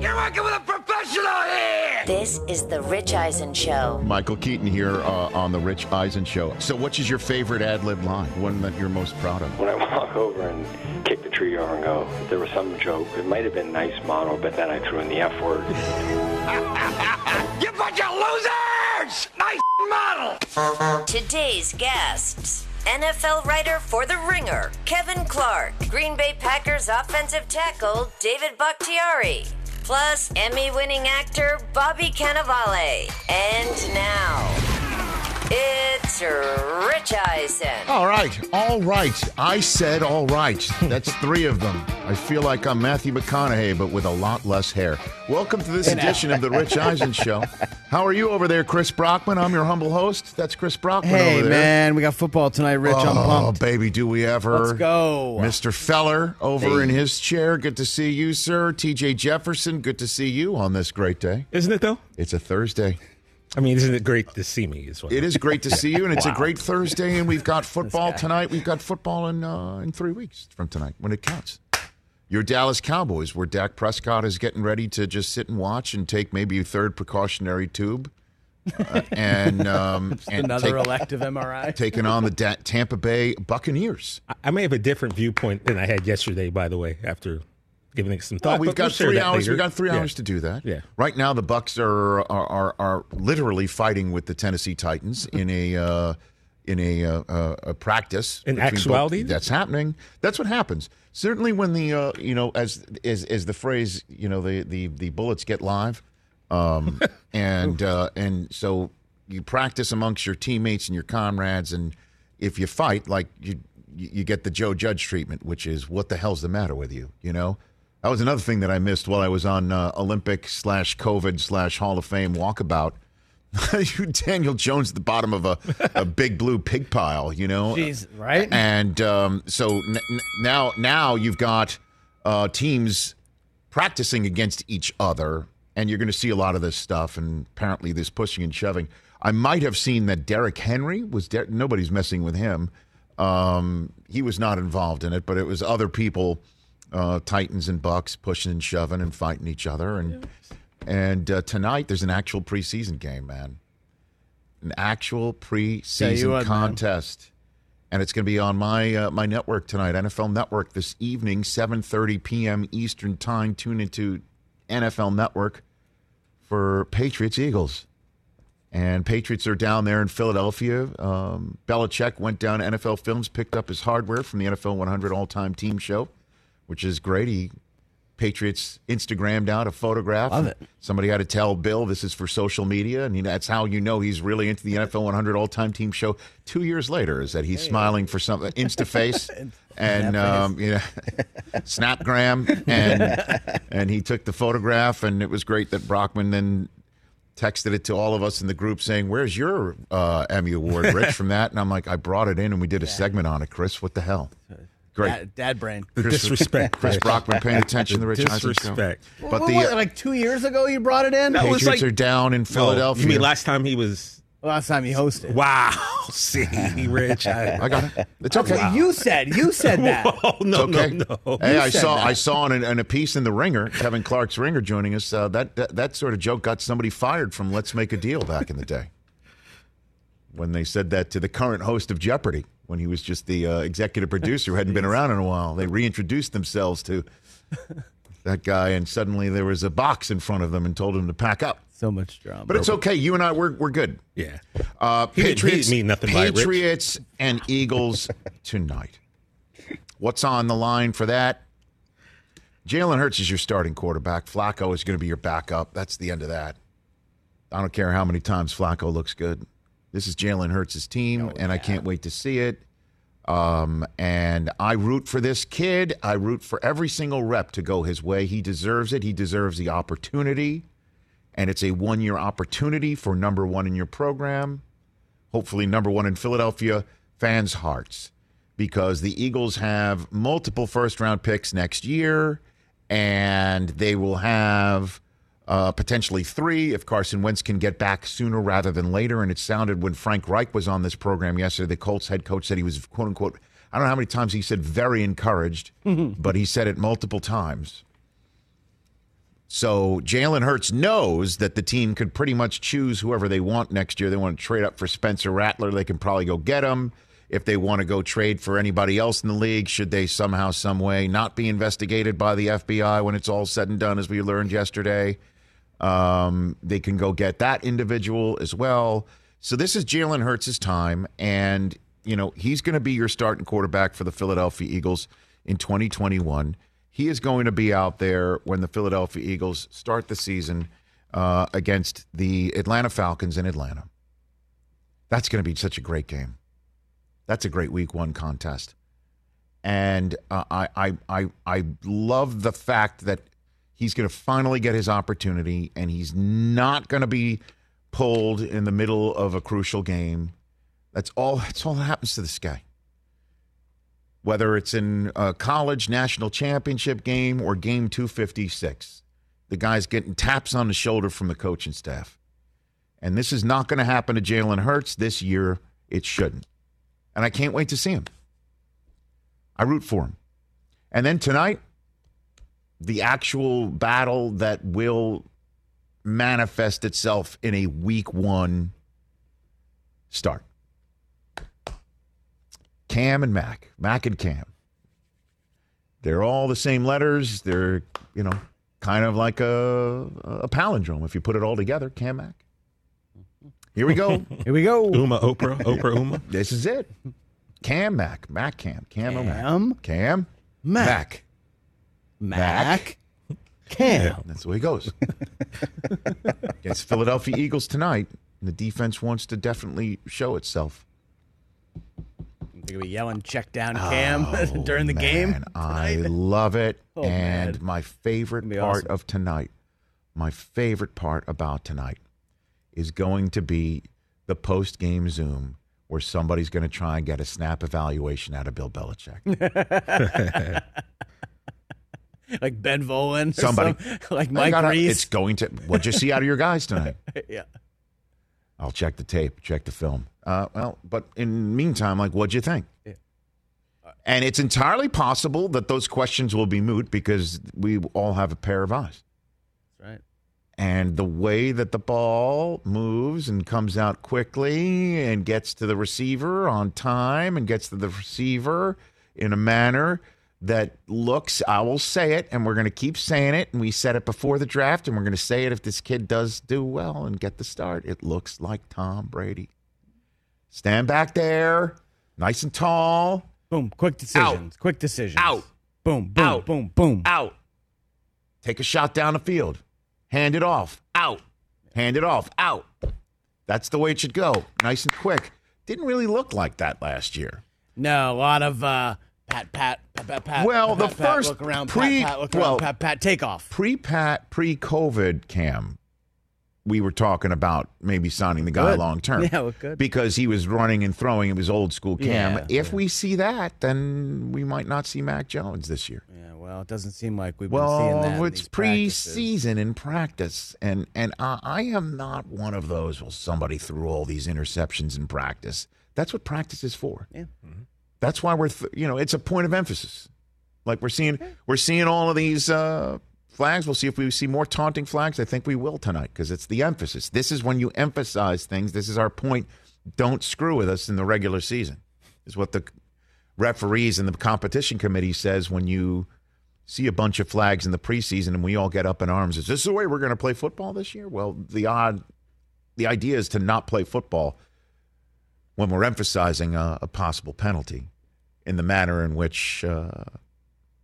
You're working with a professional here! This is The Rich Eisen Show. Michael Keaton here on The Rich Eisen Show. So which is your favorite ad-lib line? One that you're most proud of? When I walk over and kick the tree over and go, there was some joke. It might have been nice model, but then I threw in the F word. You bunch of losers! Nice model! Today's guests... NFL writer for The Ringer, Kevin Clark. Green Bay Packers offensive tackle, David Bakhtiari. Plus, Emmy-winning actor, Bobby Cannavale. And now, it's Rich Eisen. All right. I said all right. That's three of them. I feel like I'm Matthew McConaughey, but with a lot less hair. Welcome to this edition of The Rich Eisen Show. How are you over there, Chris Brockman? I'm your humble host. That's Chris Brockman over there. Hey, man, we got football tonight, Rich. I'm pumped. Oh, baby, do we ever. Let's go. Mr. Feller over in his chair. Good to see you, sir. TJ Jefferson, good to see you on this great day. Isn't it, though? It's a Thursday. I mean, isn't it great to see me? It is great to see you, and it's a great Thursday, and we've got football tonight. We've got football in 3 weeks from tonight when it counts. Your Dallas Cowboys, where Dak Prescott is getting ready to just sit and watch and take maybe a third precautionary tube. And another elective MRI. Taking on the Tampa Bay Buccaneers. I may have a different viewpoint than I had yesterday, by the way, after giving it some thought. Well, we've got three hours to do that. Yeah. Right now the Bucs are literally fighting with the Tennessee Titans in a practice. In actuality, that's happening. That's what happens. Certainly, when the as the phrase the bullets get live, and so you practice amongst your teammates and your comrades, and if you fight, like you get the Joe Judge treatment, which is what the hell's the matter with you? You know, that was another thing that I missed while I was on Olympic/COVID/Hall of Fame walkabout. Daniel Jones at the bottom of a big blue pig pile, Jeez, right? And so now you've got teams practicing against each other, and you're going to see a lot of this stuff, and apparently this pushing and shoving. I might have seen that Derrick Henry was nobody's messing with him. He was not involved in it, but it was other people, Titans and Bucks, pushing and shoving and fighting each other, and. Yeah. And tonight, there's an actual preseason game, man. An actual preseason contest. Man. And it's going to be on my network tonight, NFL Network, this evening, 7:30 p.m. Eastern Time. Tune into NFL Network for Patriots-Eagles. And Patriots are down there in Philadelphia. Belichick went down to NFL Films, picked up his hardware from the NFL 100 all-time team show, which is great. Patriots Instagrammed out a photograph. Love it. Somebody had to tell Bill this is for social media, and that's how you know he's really into the NFL 100 all-time team show 2 years later, is that he's smiling for something, Instaface, and Snapgram, and he took the photograph, and it was great that Brockman then texted it to all of us in the group saying, where's your Emmy Award, Rich, from that? And I'm like, I brought it in, and we did a segment on it, Chris. What the hell? Great. Dad brain. The disrespect. Chris Brockman paying attention to the Rich disrespect. Eisen Show. But like 2 years ago you brought it in? Patriots are down in Philadelphia. You mean last time he hosted. Wow. See, Rich. I got it. It's okay. Wow. You said that. Oh, no. Hey, I saw in a piece in The Ringer, Kevin Clark's Ringer joining us, that sort of joke got somebody fired from Let's Make a Deal back in the day. When they said that to the current host of Jeopardy. When he was just the executive producer who hadn't been around in a while. They reintroduced themselves to that guy, and suddenly there was a box in front of them and told him to pack up. So much drama. But it's okay. You and I, we're good. Yeah. Patriots mean nothing. Patriots and Eagles tonight. What's on the line for that? Jalen Hurts is your starting quarterback. Flacco is going to be your backup. That's the end of that. I don't care how many times Flacco looks good. This is Jalen Hurts' team, and I can't wait to see it. And I root for this kid. I root for every single rep to go his way. He deserves it. He deserves the opportunity. And it's a one-year opportunity for number one in your program. Hopefully number one in Philadelphia fans' hearts, because the Eagles have multiple first-round picks next year, and they will have potentially three if Carson Wentz can get back sooner rather than later. And it sounded when Frank Reich was on this program yesterday, the Colts head coach said he was, quote-unquote, I don't know how many times he said very encouraged, but he said it multiple times. So Jalen Hurts knows that the team could pretty much choose whoever they want next year. They want to trade up for Spencer Rattler, they can probably go get him. If they want to go trade for anybody else in the league, should they somehow, some way not be investigated by the FBI when it's all said and done, as we learned yesterday, they can go get that individual as well. So this is Jalen Hurts' time, and you know he's going to be your starting quarterback for the Philadelphia Eagles in 2021. He is going to be out there when the Philadelphia Eagles start the season against the Atlanta Falcons in Atlanta. That's going to be such a great game. That's a great week one contest. And I love the fact that he's going to finally get his opportunity, and he's not going to be pulled in the middle of a crucial game. That's all that happens to this guy. Whether it's in a college national championship game or game 256, the guy's getting taps on the shoulder from the coaching staff. And this is not going to happen to Jalen Hurts this year. It shouldn't. And I can't wait to see him. I root for him. And then tonight, the actual battle that will manifest itself in a week one start. Cam and Mac. Mac and Cam. They're all the same letters. They're, you know, kind of like a palindrome if you put it all together. Cam, Mac. Here we go. Here we go. Uma, Oprah. Oprah, Uma. This is it. Cam, Mac. Mac, Cam. Cam, Mac. Cam, Mac. Mac. Cam. That's the way he goes. Against Philadelphia Eagles tonight, and the defense wants to definitely show itself. They're going to be yelling, check down Cam during the game tonight. I love it. Oh, and man. My favorite part about tonight is going to be the post-game Zoom where somebody's going to try and get a snap evaluation out of Bill Belichick. Like Ben Volen. Somebody. Like Mike Reese. It's going to – what'd you see out of your guys tonight? Yeah. I'll check the tape, check the film. But in the meantime, like, what'd you think? Yeah. And it's entirely possible that those questions will be moot because we all have a pair of eyes. That's right. And the way that the ball moves and comes out quickly and gets to the receiver on time and gets to the receiver in a manner that looks, I will say it, and we're going to keep saying it, and we said it before the draft, and we're going to say it if this kid does do well and get the start. It looks like Tom Brady. Stand back there, nice and tall. Boom, quick decisions. Out. Quick decisions. Out. Boom, boom, out. Boom, boom. Out. Take a shot down the field. Hand it off. Out. Hand it off. Out. That's the way it should go. Nice and quick. Didn't really look like that last year. No, a lot of pat. Well, pat, the pat, first look around, pre, pat, pat, look around, well, pat, takeoff. Pre-pat, pre-COVID, Cam, we were talking about maybe signing the guy long term. Yeah, well, good. Because he was running and throwing. It was old school Cam. Yeah, if we see that, then we might not see Mac Jones this year. Yeah. Well, it doesn't seem like we've been seeing that. Well, it's preseason in practice, and I am not one of those. Well, somebody threw all these interceptions in practice. That's what practice is for. Yeah, that's why we're it's a point of emphasis. Like we're seeing all of these flags. We'll see if we see more taunting flags. I think we will tonight because it's the emphasis. This is when you emphasize things. This is our point. Don't screw with us in the regular season. Is what the referees and the competition committee says when you see a bunch of flags in the preseason and we all get up in arms. Is this the way we're going to play football this year? Well, the idea is to not play football when we're emphasizing a possible penalty in the manner in which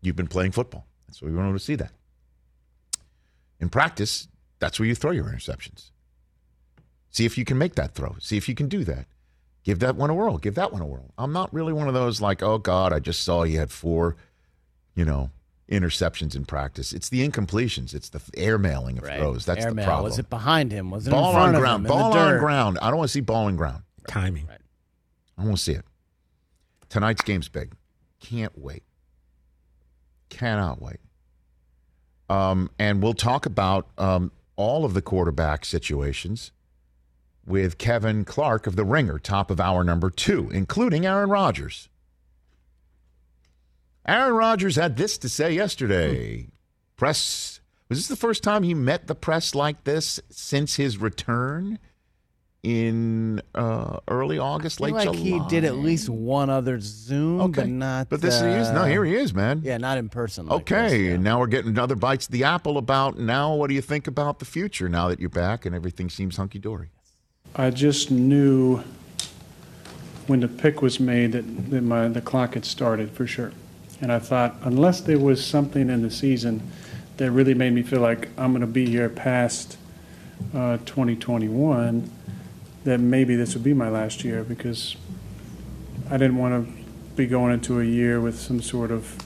you've been playing football. That's why we want to see that. In practice, that's where you throw your interceptions. See if you can make that throw. See if you can do that. Give that one a whirl. Give that one a whirl. I'm not really one of those like, oh, God, I just saw you had 4, interceptions in practice. It's the incompletions. It's the airmailing of throws. That's the problem. Was it behind him? Was it ball on ground? Ball on ground. I don't want to see ball on ground. Timing. Right. I won't see it. Tonight's game's big. Can't wait. Cannot wait. And we'll talk about all of the quarterback situations with Kevin Clark of The Ringer, top of hour number 2, including Aaron Rodgers. Aaron Rodgers had this to say yesterday. Press. Was this the first time he met the press like this since his return? In early August, late July. He did at least one other Zoom, but not... But this is... No, here he is, man. Yeah, not in person. And now we're getting another bites of the apple about now what do you think about the future now that you're back and everything seems hunky-dory? I just knew when the pick was made that the clock had started for sure. And I thought, unless there was something in the season that really made me feel like I'm going to be here past 2021... that maybe this would be my last year, because I didn't want to be going into a year with some sort of,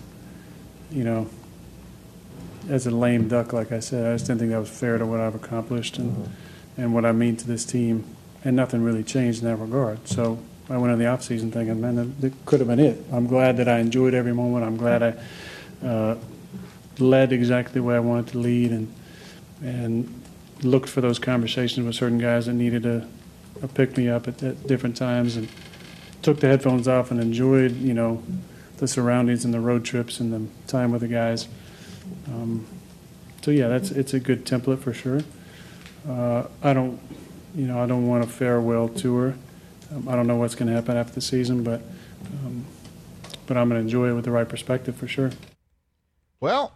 as a lame duck, like I said. I just didn't think that was fair to what I've accomplished and what I mean to this team. And nothing really changed in that regard. So I went into the offseason thinking, man, that could have been it. I'm glad that I enjoyed every moment. I'm glad I led exactly where I wanted to lead and looked for those conversations with certain guys that needed a pick-me-up at different times, and took the headphones off and enjoyed, the surroundings and the road trips and the time with the guys. It's a good template for sure. I don't want a farewell tour. I don't know what's going to happen after the season, but I'm going to enjoy it with the right perspective for sure. Well,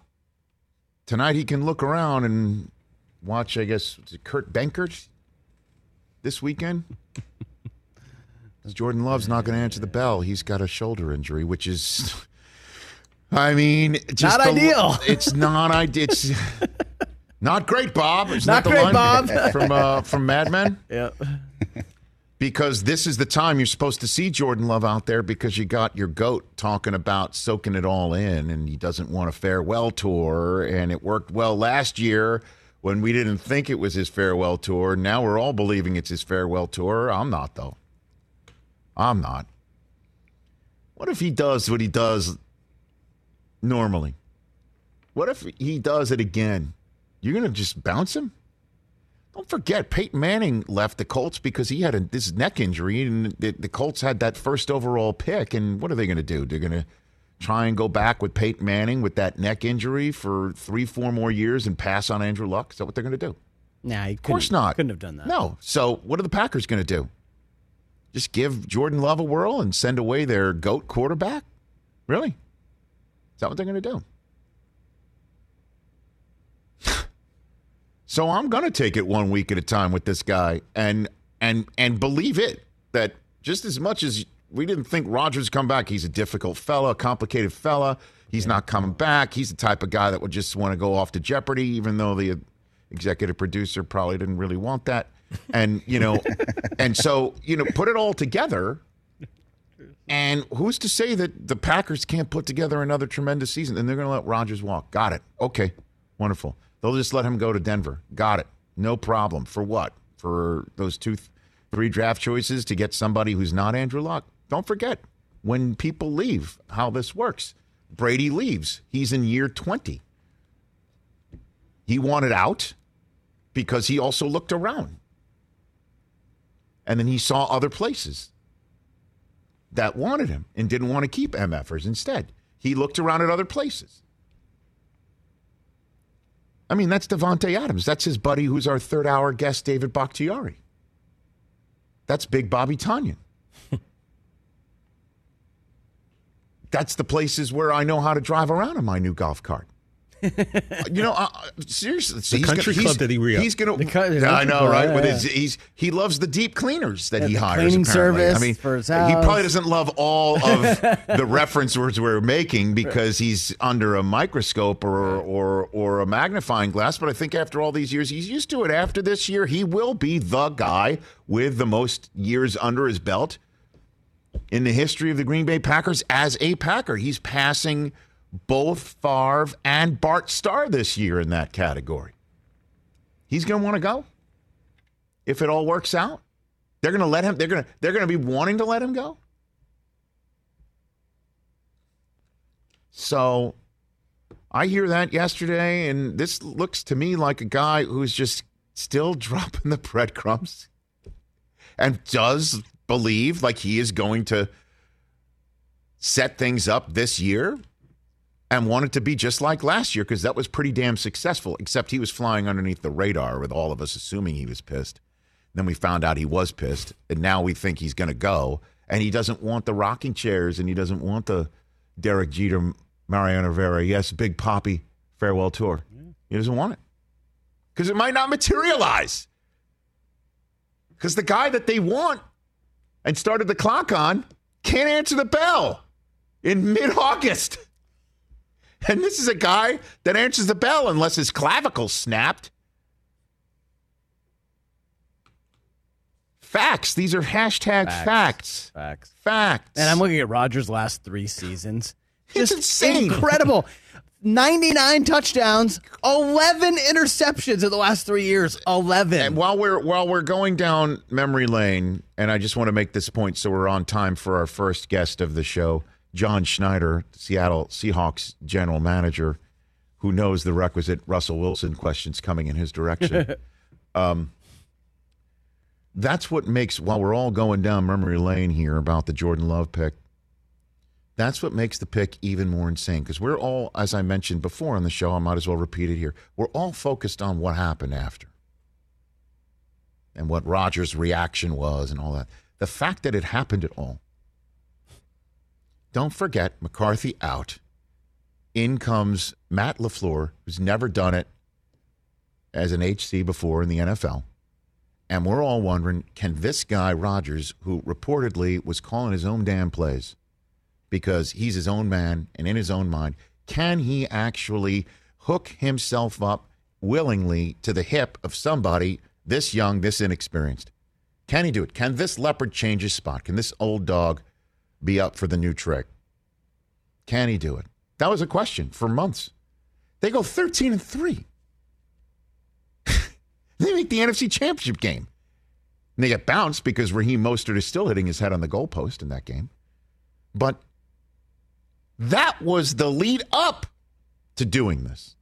tonight he can look around and watch, I guess, is it Kurt Benkert? This weekend, Jordan Love's not going to answer the bell. He's got a shoulder injury, which is, just not ideal. It's not ideal. It's not great, Bob. It's not great, Bob. From Mad Men. Yep. Because this is the time you're supposed to see Jordan Love out there, because you got your GOAT talking about soaking it all in, and he doesn't want a farewell tour, and it worked well last year. When we didn't think it was his farewell tour, now we're all believing it's his farewell tour. I'm not, though. I'm not. What if he does what he does normally? What if he does it again? You're going to just bounce him? Don't forget, Peyton Manning left the Colts because he had this neck injury, and the Colts had that first overall pick, and what are they going to do? They're going to try and go back with Peyton Manning with that neck injury for 3-4 more years and pass on Andrew Luck? Is that what they're going to do? Nah, of course not. Couldn't have done that. No. So what are the Packers going to do? Just give Jordan Love a whirl and send away their GOAT quarterback? Really? Is that what they're going to do? So I'm going to take it one week at a time with this guy and believe it, that just as much as – we didn't think Rodgers come back. He's a difficult fella, a complicated fella. He's not coming back. He's the type of guy that would just want to go off to Jeopardy, even though the executive producer probably didn't really want that. And, so, put it all together. And who's to say that the Packers can't put together another tremendous season and they're going to let Rodgers walk? Got it. Okay. Wonderful. They'll just let him go to Denver. Got it. No problem. For what? For those 2-3 draft choices to get somebody who's not Andrew Luck? Don't forget, when people leave, how this works. Brady leaves. He's in year 20. He wanted out because he also looked around. And then he saw other places that wanted him and didn't want to keep MFers. Instead, he looked around at other places. I mean, that's Devontae Adams. That's his buddy who's our third-hour guest, David Bakhtiari. That's Big Bobby Tanyan. that's the places where I know how to drive around in my new golf cart. You know, seriously, the country club that he re-upped. He's going to. I know, right? Yeah. With his, he loves the deep cleaners that he hires. Cleaning apparently. Service. I mean, for his house. He probably doesn't love all of the reference words we're making because he's under a microscope or a magnifying glass. But I think after all these years, he's used to it. After this year, he will be the guy with the most years under his belt in the history of the Green Bay Packers as a Packer. He's passing both Favre and Bart Starr this year in that category. He's going to want to go. If it all works out, they're going to let him. They're going to be wanting to let him go. So I hear that yesterday, and this looks to me like a guy who's just still dropping the breadcrumbs and does believe like he is going to set things up this year. And wanted to be just like last year because that was pretty damn successful, except he was flying underneath the radar with all of us assuming he was pissed. And then we found out he was pissed, and now we think he's going to go. And he doesn't want the rocking chairs, and he doesn't want the Derek Jeter, Mariano Rivera, yes, Big Papi farewell tour. Yeah. He doesn't want it because it might not materialize. Because the guy that they want and started the clock on can't answer the bell in mid-August. And this is a guy that answers the bell unless his clavicle snapped. Facts. These are hashtag facts. Facts. Facts. And I'm looking at Rodgers' last three seasons. It's just insane. Incredible. 99 touchdowns, 11 interceptions in the last 3 years. 11. And while we're going down memory lane, and I just want to make this point so we're on time for our first guest of the show, John Schneider, Seattle Seahawks general manager, who knows the requisite Russell Wilson questions coming in his direction. That's what makes, while we're all going down memory lane here about the Jordan Love pick, that's what makes the pick even more insane. Because we're all, as I mentioned before on the show, I might as well repeat it here, we're all focused on what happened after and what Rodgers' reaction was and all that. The fact that it happened at all. Don't forget, McCarthy out. In comes Matt LaFleur, who's never done it as an HC before in the NFL. And we're all wondering, can this guy, Rodgers, who reportedly was calling his own damn plays because he's his own man and in his own mind, can he actually hook himself up willingly to the hip of somebody this young, this inexperienced? Can he do it? Can this leopard change his spot? Can this old dog be up for the new trick? Can he do it? That was a question for months. They go 13-3. They make the NFC Championship game. And they get bounced because Raheem Mostert is still hitting his head on the goalpost in that game. But that was the lead up to doing this.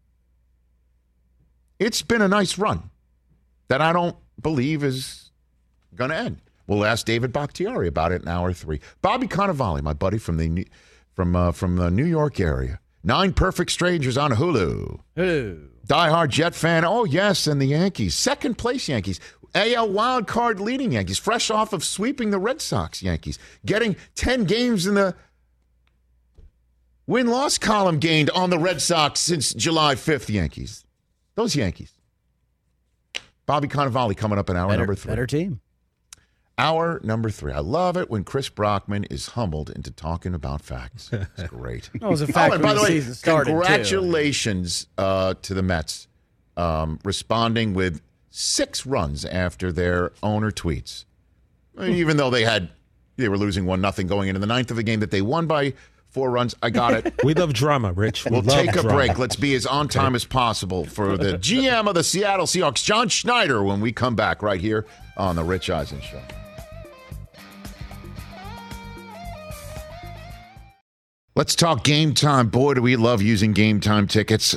It's been a nice run that I don't believe is going to end. We'll ask David Bakhtiari about it in hour three. Bobby Cannavale, my buddy from the New York area. 9 Perfect Strangers on Hulu. Hulu. Diehard Jet fan. Oh, yes, and the Yankees. Second place Yankees. AL wild card leading Yankees. Fresh off of sweeping the Red Sox Yankees. Getting 10 games in the win-loss column gained on the Red Sox since July 5th Yankees. Those Yankees. Bobby Cannavale coming up in hour number three. Better team. Hour number three. I love it when Chris Brockman is humbled into talking about facts. It's great. That was a fact. Oh, and by the way, congratulations to the Mets responding with 6 runs after their owner tweets. Even though they were losing 1-0 going into the 9th of the game that they won by 4 runs. I got it. We love drama, Rich. We'll take a break. Let's be as on time as possible for the GM of the Seattle Seahawks, John Schneider, when we come back right here on The Rich Eisen Show. Let's talk Game Time. Boy, do we love using Game Time tickets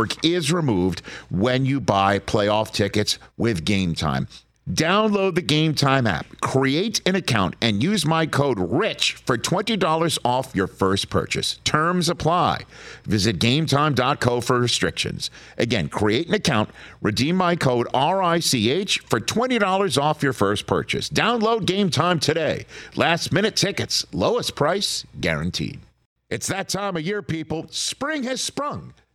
is removed when you buy playoff tickets with Game Time. Download the Game Time app, create an account, and use my code RICH for $20 off your first purchase. Terms apply. Visit GameTime.co for restrictions. Again, create an account, redeem my code RICH for $20 off your first purchase. Download Game Time today. Last-minute tickets, lowest price guaranteed. It's that time of year, people. Spring has sprung,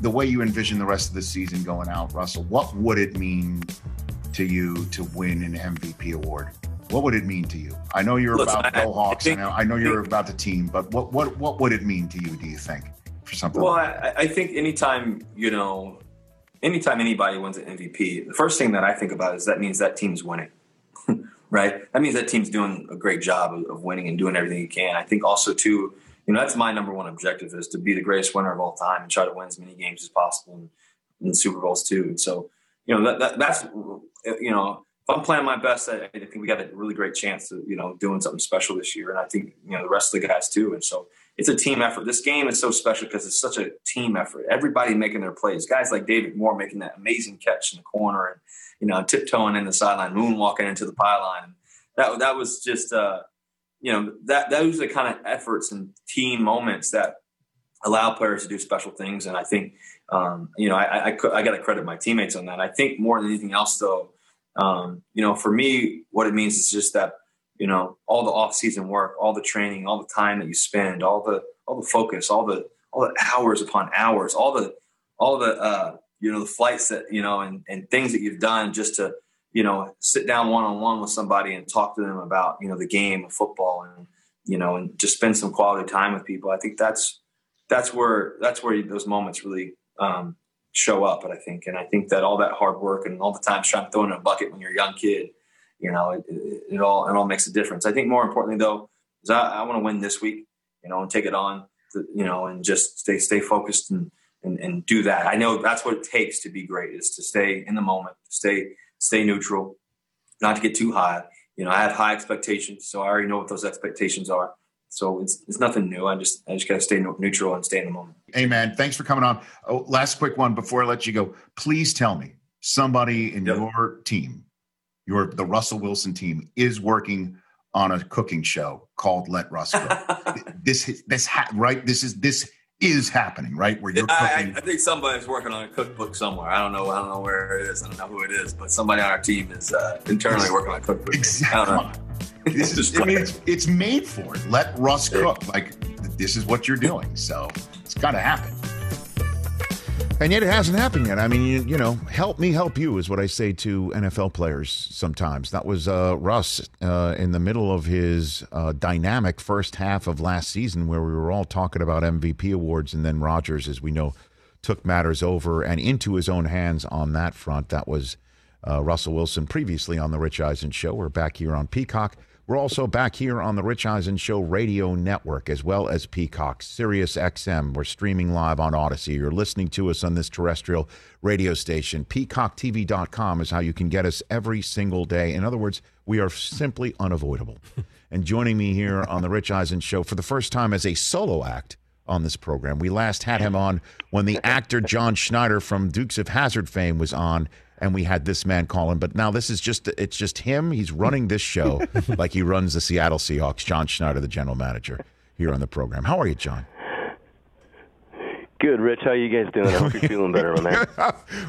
The way you envision the rest of the season going out, Russell, what would it mean to you to win an MVP award? What would it mean to you? I know you're Go Hawks. I know you're about the team, but what would it mean to you, do you think, for something? Well, like that? I think anytime anybody wins an MVP, the first thing that I think about is that means that team's winning, right? That means that team's doing a great job of winning and doing everything it can. I think also, too, that's my number one objective, is to be the greatest winner of all time and try to win as many games as possible, and Super Bowls too. And so, that's if I'm playing my best, I think we got a really great chance of, doing something special this year. And I think, the rest of the guys too. And so it's a team effort. This game is so special because it's such a team effort. Everybody making their plays. Guys like David Moore making that amazing catch in the corner and, tiptoeing in the sideline, moonwalking into the pylon. That was just, those are the kind of efforts and team moments that allow players to do special things. And I think, I got to credit my teammates on that. I think more than anything else, though, for me, what it means is just that, all the off-season work, all the training, all the time that you spend, all the focus, all the hours upon hours, the flights that, and things that you've done just to, sit down one-on-one with somebody and talk to them about, the game of football and, and just spend some quality time with people. I think that's where those moments really show up. And I think that all that hard work and all the time trying to throw in a bucket when you're a young kid, it all makes a difference. I think more importantly though, is I want to win this week, and take it on, and just stay focused and do that. I know that's what it takes to be great, is to stay in the moment, stay neutral, not to get too high. I have high expectations, so I already know what those expectations are. So it's nothing new. I just got to stay neutral and stay in the moment. Hey, man, thanks for coming on. Oh, last quick one before I let you go. Please tell me somebody in your team, the Russell Wilson team, is working on a cooking show called Let Russ Go. This is happening, right? Where you're cooking. I think somebody's working on a cookbook somewhere. I don't know where it is. I don't know who it is, but somebody on our team is internally working on a cookbook. Exactly. It's made for it. Let Russ cook. Like, this is what you're doing. So it's got to happen. And yet it hasn't happened yet. I mean, help me help you is what I say to NFL players sometimes. That was Russ in the middle of his dynamic first half of last season, where we were all talking about MVP awards, and then Rodgers, as we know, took matters over and into his own hands on that front. That was Russell Wilson, previously on the Rich Eisen Show. We're back here on Peacock. We're also back here on the Rich Eisen Show Radio Network, as well as Peacock, Sirius XM. We're streaming live on Odyssey. You're listening to us on this terrestrial radio station. PeacockTV.com is how you can get us every single day. In other words, we are simply unavoidable. And joining me here on the Rich Eisen Show for the first time as a solo act on this program, we last had him on when the actor John Schneider from Dukes of Hazzard fame was on. And we had this man call him, but now this is just—it's just him. He's running this show like he runs the Seattle Seahawks. John Schneider, the general manager, here on the program. How are you, John? Good, Rich. How are you guys doing? I hope you're feeling better, man.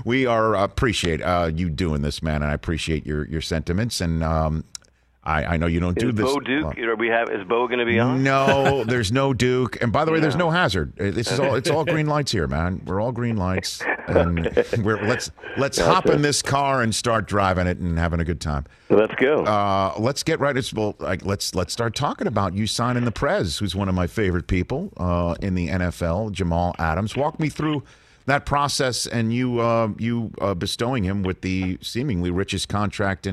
We are appreciate you doing this, man, and I appreciate your sentiments. And I know you don't do this. Bo Duke? Is Bo going to be on? No, there's no Duke. And by the way, there's no Hazard. It's all green lights here, man. We're all green lights. And let's hop in this car and start driving it and having a good time. Let's go. Let's get right. Let's start talking about you signing the Prez, who's one of my favorite people in the NFL, Jamal Adams. Walk me through that process and you bestowing him with the seemingly richest contract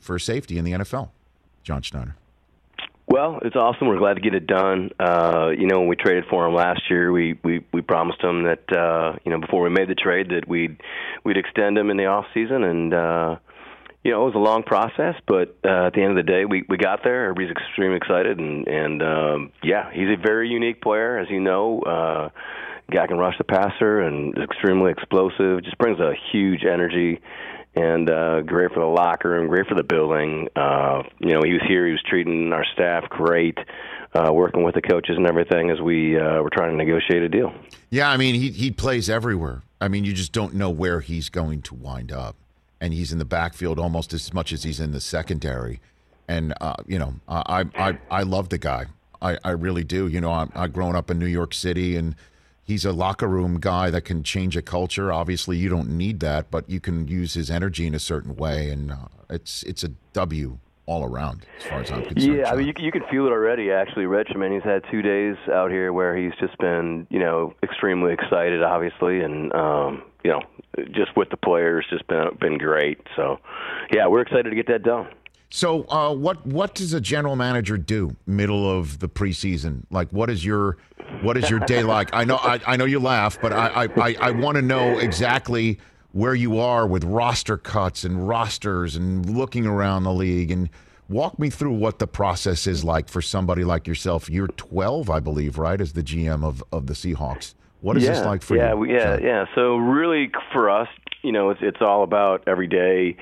for safety in the NFL, John Schneider. Well, it's awesome. We're glad to get it done. When we traded for him last year, we promised him that, before we made the trade, that we'd extend him in the off season. And, it was a long process, but at the end of the day, we got there. Everybody's extremely excited. And he's a very unique player, as you know. Guy can rush the passer and is extremely explosive. Just brings a huge energy. And great for the locker room, great for the building. He was here. He was treating our staff great, working with the coaches and everything as we were trying to negotiate a deal. Yeah, I mean, he plays everywhere. I mean, you just don't know where he's going to wind up. And he's in the backfield almost as much as he's in the secondary. And, I love the guy. I really do. I've grown up in New York City, and he's a locker room guy that can change a culture. Obviously, you don't need that, but you can use his energy in a certain way, and it's a W all around as far as I'm concerned. Yeah, I mean, you can feel it already, actually, Rich. I mean, he's had 2 days out here where he's just been, extremely excited, obviously, and just with the players, just been great. So, yeah, we're excited to get that done. So, what does a general manager do middle of the preseason? Like, what is your day like? I know I know you laugh, but I want to know exactly where you are with roster cuts and rosters and looking around the league, and walk me through what the process is like for somebody like yourself. You're 12, I believe, right, as the GM of the Seahawks. What is this like for you? Yeah. So really, for us, it's all about every day.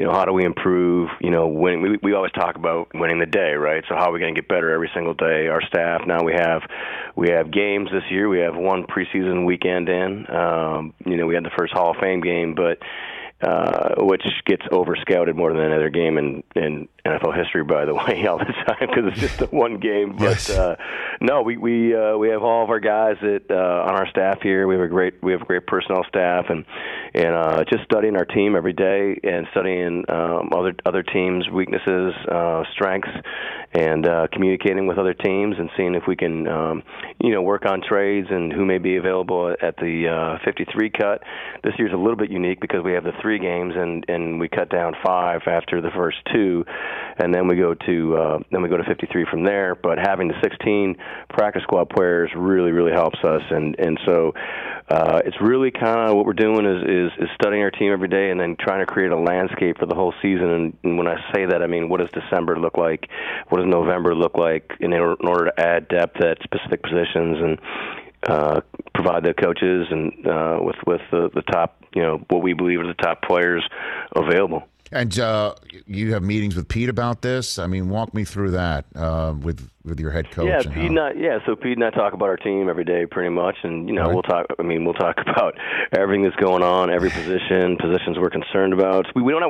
How do we improve? When we always talk about winning the day, right? So how are we going to get better every single day? Our staff now we have games this year. We have one preseason weekend in. We had the first Hall of Fame game, but which gets overscouted more than any other game in NFL history, by the way, all the time, because it's just the one game. But we have all of our guys that on our staff here. We have a great personnel staff, and just studying our team every day and studying other teams' weaknesses, strengths, and communicating with other teams and seeing if we can work on trades and who may be available at the 53 cut. This year's a little bit unique because we have the 3 games, and we cut down 5 after the first 2, and then we go to 53 from there. But having the 16 practice squad players really, really helps us, and so it's really kind of what we're doing is studying our team every day and then trying to create a landscape for the whole season. And when I say that, I mean, what does December look like? What does November look like in order to add depth at specific positions and provide the coaches and with the top, what we believe are the top players available. And you have meetings with Pete about this? I mean, walk me through that with your head coach. Yeah, Pete and I talk about our team every day pretty much, and, right. we'll talk about everything that's going on, every position, positions we're concerned about. We don't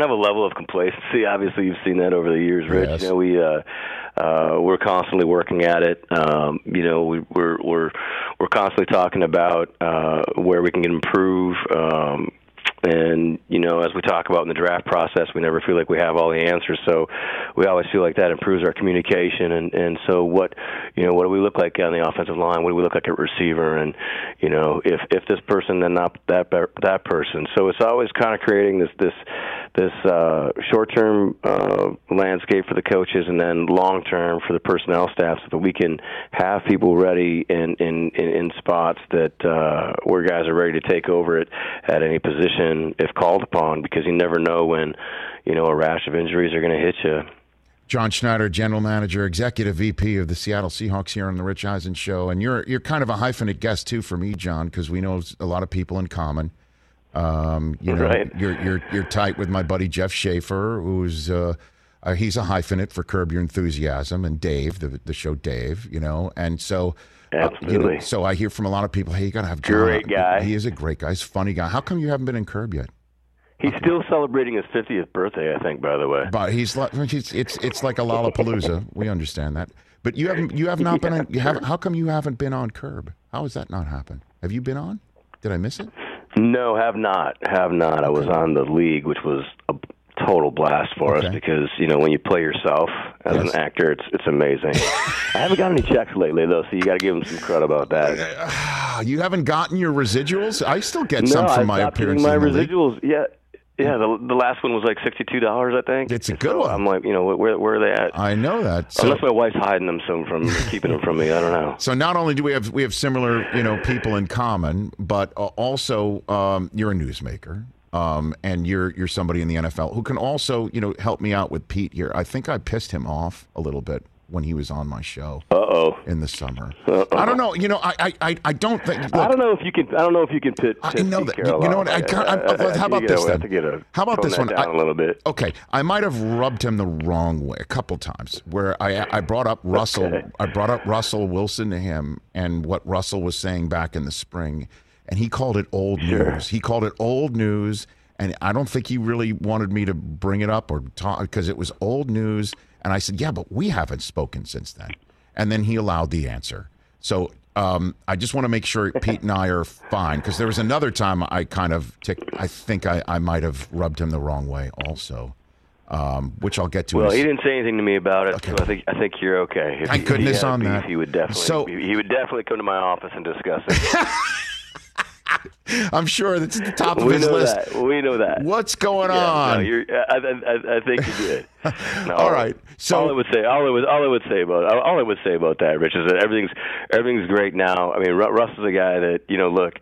have a level of complacency. Obviously, you've seen that over the years, Rich. Yes. We're constantly working at it. We're constantly talking about where we can improve. And as we talk about in the draft process, we never feel like we have all the answers. So we always feel like that improves our communication. And so what do we look like on the offensive line? What do we look like at receiver? And, if this person, then not that person. So it's always kind of creating this this short-term landscape for the coaches, and then long-term for the personnel staff, so that we can have people ready in spots that where guys are ready to take over it at any position if called upon, because you never know when, you know, a rash of injuries are going to hit you. John Schneider, general manager, executive VP of the Seattle Seahawks, here on the Rich Eisen Show, and you're kind of a hyphenate guest too for me, John, because we know a lot of people in common. You know, right. You're tight with my buddy Jeff Schaefer, who's he's a hyphenate for Curb Your Enthusiasm, and Dave, the show Dave, you know, and so absolutely. You know, so I hear from a lot of people, hey, you got to have John. Great guy. He is a great guy. He's a funny guy. How come you haven't been in Curb yet? He's still celebrating his 50th birthday, I think, by the way. But it's like a Lollapalooza. We understand that. But you have not been on, how come you haven't been on Curb? How has that not happened? Have you been on? Did I miss it? No, have not. Okay. I was on The League, which was a total blast for us, because, you know, when you play yourself as an actor, it's amazing. I haven't got any checks lately, though, so you got to give him some credit about that. You haven't gotten your residuals? I still get some from my appearance. No, I stopped getting my residuals. Yeah. Yeah, the last one was like $62, I think. It's a good one. I'm like, you know, where are they at? I know that. So, unless my wife's hiding them from keeping them from me, I don't know. So not only do we have similar, you know, people in common, but also you're a newsmaker, and you're somebody in the NFL who can also, you know, help me out with Pete here. I think I pissed him off a little bit when he was on my show in the summer. I don't know. You know, I don't think... Look, I don't know if you can pit Pete Carroll. You know what? How about this then? How about this one? A little bit. Okay. I might have rubbed him the wrong way a couple times, where I brought up Russell. Okay. I brought up Russell Wilson to him and what Russell was saying back in the spring, and he called it old news. He called it old news, and I don't think he really wanted me to bring it up or talk, because it was old news. And I said, yeah, but we haven't spoken since then. And then he allowed the answer. So I just want to make sure Pete and I are fine, because there was another time I kind of ticked. I think I might have rubbed him the wrong way also, which I'll get to. Well, he didn't say anything to me about it, okay. So I think you're okay. If Thank goodness on beef, that. He would definitely come to my office and discuss it. I'm sure that's at the top of his list. We know that. What's going on? No, I think you did. No, all right. So all I would say about that, Rich, is that everything's great now. I mean, Russ is a guy that, you know, look,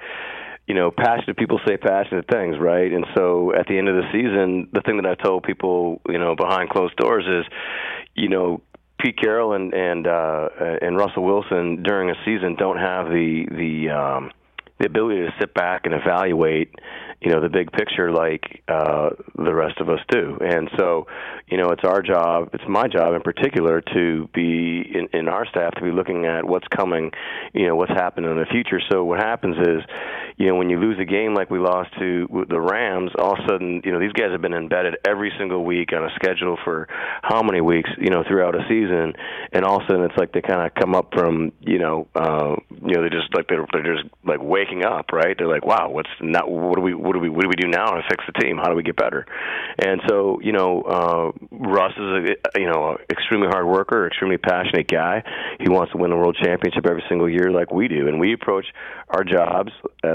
you know, passionate people say passionate things, right? And so at the end of the season, the thing that I told people, you know, behind closed doors is, you know, Pete Carroll and Russell Wilson during a season don't have the ability to sit back and evaluate, you know, the big picture like the rest of us do. And so, you know, it's our job, it's my job in particular, to be in our staff to be looking at what's coming, you know, what's happening in the future. So what happens is, you know, when you lose a game like we lost to the Rams, all of a sudden, you know, these guys have been embedded every single week on a schedule for how many weeks, you know, throughout a season, and all of a sudden it's like they kind of come up from, you know, they're just like waking up, right? They're like, wow, what do we do now to fix the team? How do we get better? And so, you know, Russ is a, you know, extremely hard worker, extremely passionate guy. He wants to win the world championship every single year like we do, and we approach our jobs,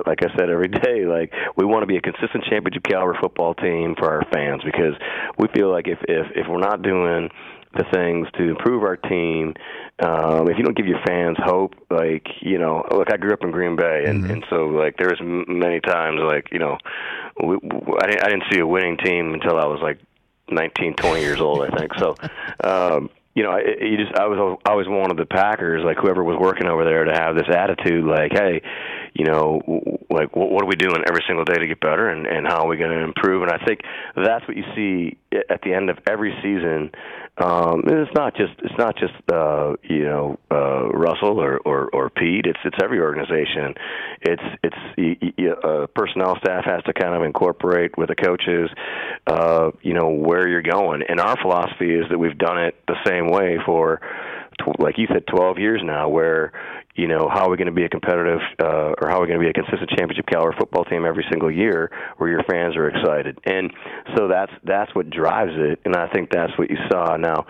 like I said, every day, like we want to be a consistent championship caliber football team for our fans, because we feel like if we're not doing the things to improve our team, if you don't give your fans hope, like, you know, look, I grew up in Green Bay, and, mm-hmm. and so, like, there's many times, like, you know, I didn't see a winning team until I was, like, 19, 20 years old, I think. So, you know, I always wanted the Packers, like, whoever was working over there, to have this attitude, like, hey, you know, like, what are we doing every single day to get better, and how are we going to improve? And I think that's what you see at the end of every season. And it's not just you know, Russell or Pete. It's every organization. It's personnel staff has to kind of incorporate with the coaches, you know, where you're going. And our philosophy is that we've done it the same way for, like you said, 12 years now, where, you know, how are we going to be a competitive or how are we going to be a consistent championship caliber football team every single year where your fans are excited? And so that's what drives it, and I think that's what you saw. Now,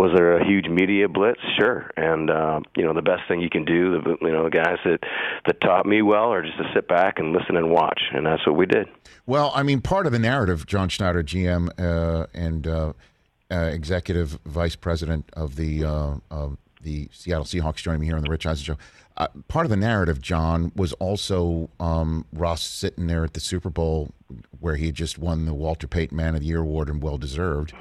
Was there a huge media blitz? Sure. And, you know, the best thing you can do, you know, the guys that taught me well are just to sit back and listen and watch. And that's what we did. Well, I mean, part of the narrative, John Schneider, GM and executive vice president of the Seattle Seahawks, joining me here on the Rich Eisen Show. Part of the narrative, John, was also Russ sitting there at the Super Bowl where he had just won the Walter Payton Man of the Year award and well-deserved,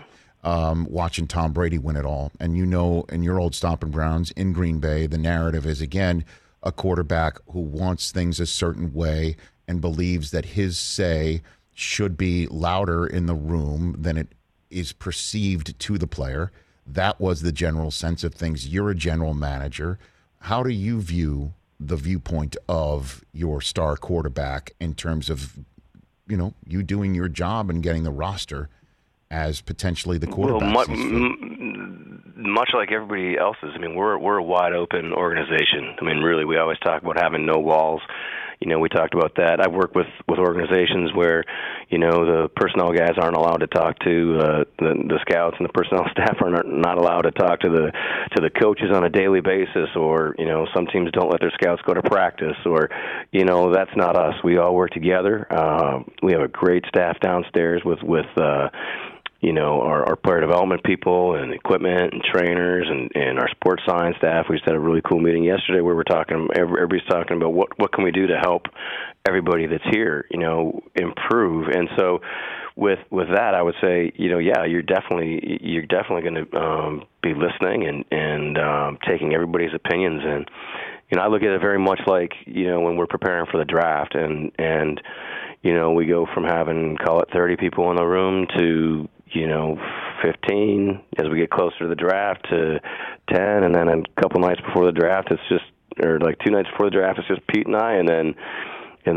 watching Tom Brady win it all. And you know, in your old Stompin' Grounds in Green Bay, the narrative is, again, a quarterback who wants things a certain way and believes that his say should be louder in the room than it is perceived to the player. That was the general sense of things. You're a general manager. How do you view the viewpoint of your star quarterback in terms of, you know, you doing your job and getting the roster as potentially the quarterback? Well, much like everybody else's, I mean, we're a wide open organization. I mean, really, we always talk about having no walls. You know, we talked about that. I've worked with organizations where, you know, the personnel guys aren't allowed to talk to the scouts, and the personnel staff are not allowed to talk to the coaches on a daily basis. Or, you know, some teams don't let their scouts go to practice. Or, you know, that's not us. We all work together. We have a great staff downstairs with you know, our player development people and equipment and trainers and our sports science staff. We just had a really cool meeting yesterday where we're talking, everybody's talking about what can we do to help everybody that's here, you know, improve. And so with that, I would say, you know, yeah, you're definitely going to be listening and taking everybody's opinions. And, you know, I look at it very much like, you know, when we're preparing for the draft and, you know, we go from having, call it 30 people in the room to, you know, 15 as we get closer to the draft, to 10, and then a couple nights before the draft, it's just, or like 2 nights before the draft, it's just Pete and I, and then the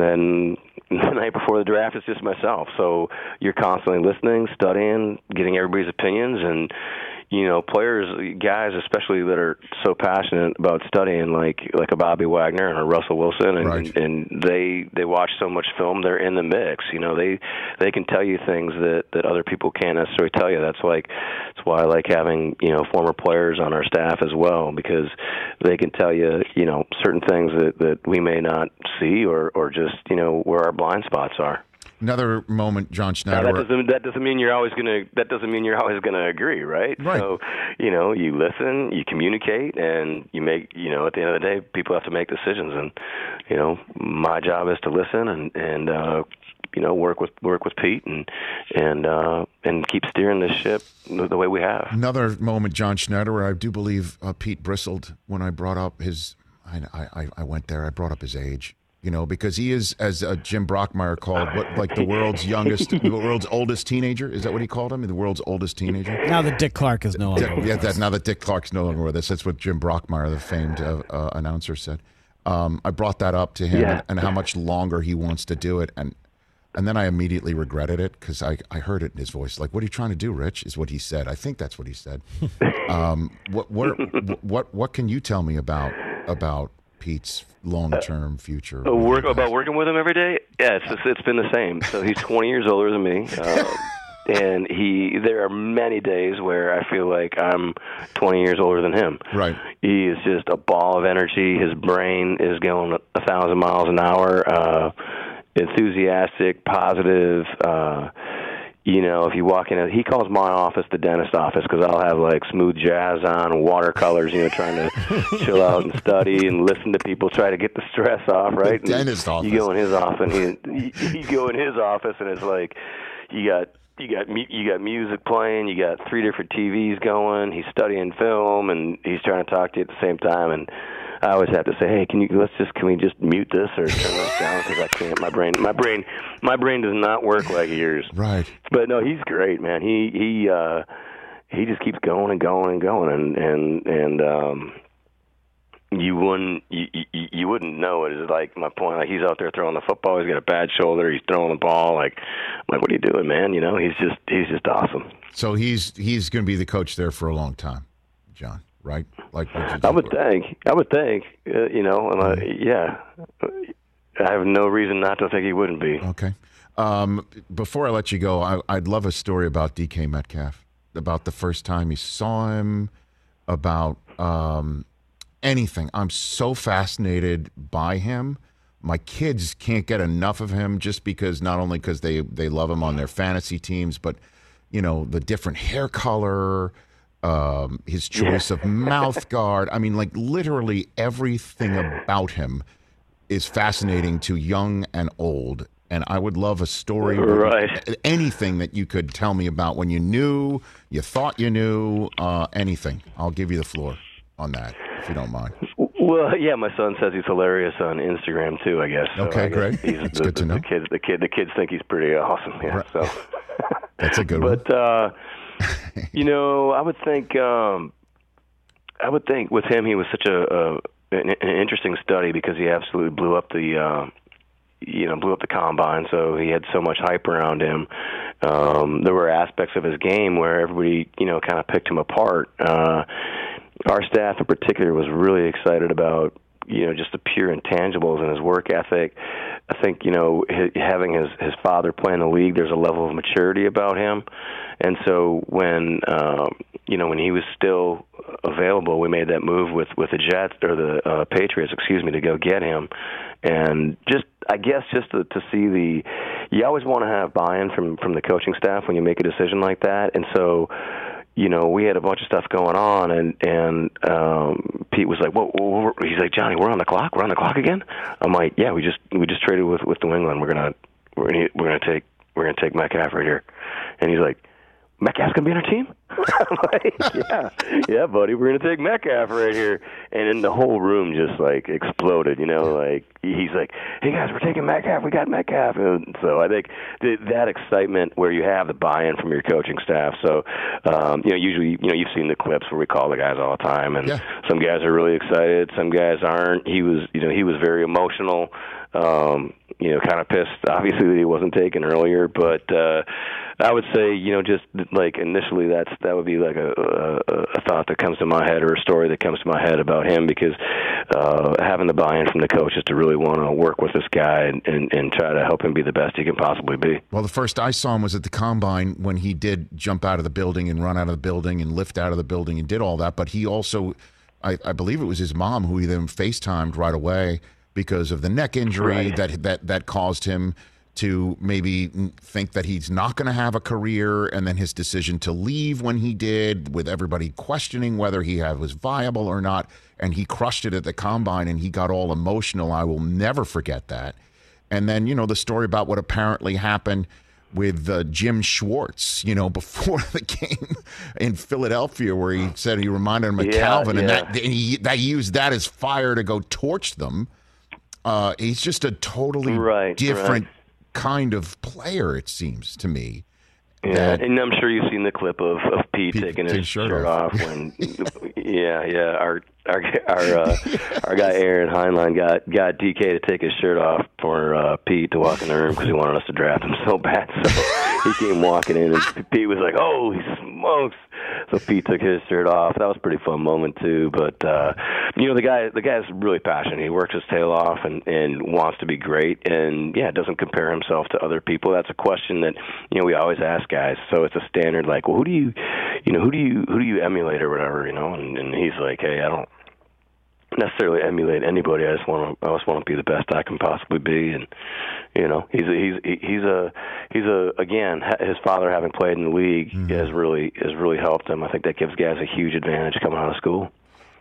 night before the draft, it's just myself. So you're constantly listening, studying, getting everybody's opinions, and, you know, players, guys, especially that are so passionate about studying, like a Bobby Wagner and a Russell Wilson, and, right. And they watch so much film, they're in the mix. You know, they can tell you things that other people can't necessarily tell you. That's why I like having, you know, former players on our staff as well, because they can tell you, you know, certain things that we may not see or just, you know, where our blind spots are. Another moment, John Schneider. Now, that doesn't mean you're always gonna. That doesn't mean you're always gonna agree, right? Right. So, you know, you listen, you communicate, and you make. You know, at the end of the day, people have to make decisions, and, you know, my job is to listen and you know, work with Pete and keep steering this ship the way we have. Another moment, John Schneider, where I do believe Pete bristled when I brought up his. I went there. I brought up his age. You know, because he is, as Jim Brockmeyer called, the world's youngest, the world's oldest teenager. Is that what he called him? The world's oldest teenager. Now that Dick Clark is no longer with us. Now that Dick Clark's no longer with us, that's what Jim Brockmeyer, the famed announcer, said. I brought that up to him and how much longer he wants to do it, and then I immediately regretted it because I heard it in his voice. Like, what are you trying to do, Rich? Is what he said. I think that's what he said. What can you tell me about Pete's long-term future? About working with him every day? Yeah, it's been the same. So he's 20 years older than me, and there are many days where I feel like I'm 20 years older than him. Right. He is just a ball of energy. His brain is going 1,000 miles an hour, enthusiastic, positive. You know, if you walk in, he calls my office the dentist office because I'll have like smooth jazz on, watercolors, you know, trying to chill out and study and listen to people, try to get the stress off, right? Dentist office. You go in his office, and it's like you got music playing, you got 3 different TVs going. He's studying film, and he's trying to talk to you at the same time, and I always have to say, hey, can we just mute this or turn this down because I can't. My brain does not work like yours. Right. But no, he's great, man. He just keeps going and going and going, and you wouldn't know it. It's like my point. Like, he's out there throwing the football. He's got a bad shoulder. He's throwing the ball. Like what are you doing, man? You know, he's just awesome. So he's going to be the coach there for a long time, John. Right, like I would think. You know, I have no reason not to think he wouldn't be. Okay. Before I let you go, I'd love a story about DK Metcalf. about the first time he saw him, about anything. I'm so fascinated by him. My kids can't get enough of him, just because not only because they love him on their fantasy teams, but, you know, the different hair color, his choice of mouth guard. I mean, like, literally everything about him is fascinating to young and old. And I would love a story, right, anything that you could tell me about when you knew, you thought you knew, anything. I'll give you the floor on that, if you don't mind. Well, yeah, my son says he's hilarious on Instagram too, I guess. So okay, I guess great. That's good to know. The kids think he's pretty awesome. Yeah, right. So that's a good one. But you know, I would think with him, he was such an interesting study, because he absolutely blew up the combine. So he had so much hype around him. There were aspects of his game where everybody, you know, kind of picked him apart. Our staff in particular was really excited about, you know, just the pure intangibles and his work ethic. I think, you know, having his father play in the league, there's a level of maturity about him. And so when he was still available, we made that move with the Jets, or the Patriots, excuse me, to go get him. And just, I guess, just to see you always want to have buy-in from the coaching staff when you make a decision like that. And so, you know, we had a bunch of stuff going on, and Pete was like, "Whoa!" He's like, "Johnny, we're on the clock. We're on the clock again." I'm like, "Yeah, we just traded with New England. We're gonna take Metcalf right here." And he's like, "Metcalf's gonna be on our team?" I'm like, yeah, buddy, we're gonna take Metcalf right here. And then the whole room just like exploded. You know, like he's like, "Hey guys, we're taking Metcalf. We got Metcalf." And so I think that excitement where you have the buy-in from your coaching staff. So usually you've seen the clips where we call the guys all the time, and some guys are really excited, some guys aren't. He was very emotional. Kind of pissed, obviously, that he wasn't taken earlier. But I would say, you know, just like initially, that would be like a thought that comes to my head, or a story that comes to my head about him, because having the buy-in from the coaches to really want to work with this guy and try to help him be the best he can possibly be. Well, the first I saw him was at the Combine, when he did jump out of the building and run out of the building and lift out of the building and did all that. But he also, I believe it was his mom who he then FaceTimed right away, because of the neck injury that caused him to maybe think that he's not going to have a career, and then his decision to leave when he did, with everybody questioning whether was viable or not, and he crushed it at the Combine, and he got all emotional. I will never forget that. And then, you know, the story about what apparently happened with Jim Schwartz, you know, before the game in Philadelphia, where he said he reminded him of Calvin, and he used that as fire to go torch them. He's just a totally different kind of player, it seems to me. Yeah, and I'm sure you've seen the clip of Pete taking his shirt off. When, Our guy Aaron Heinlein got DK to take his shirt off for Pete to walk in the room, because he wanted us to draft him so bad. So he came walking in, and Pete was like, "Holy smokes!" So Pete took his shirt off. That was a pretty fun moment too. But you know, the guy's really passionate. He works his tail off and wants to be great. And doesn't compare himself to other people. That's a question that, you know, we always ask guys. So it's a standard, like, well, who do you emulate or whatever, you know? And he's like, "Hey, I don't necessarily emulate anybody. I just want to be the best I can possibly be." And you know, he's his father, having played in the league, has really helped him. I think that gives guys a huge advantage coming out of school.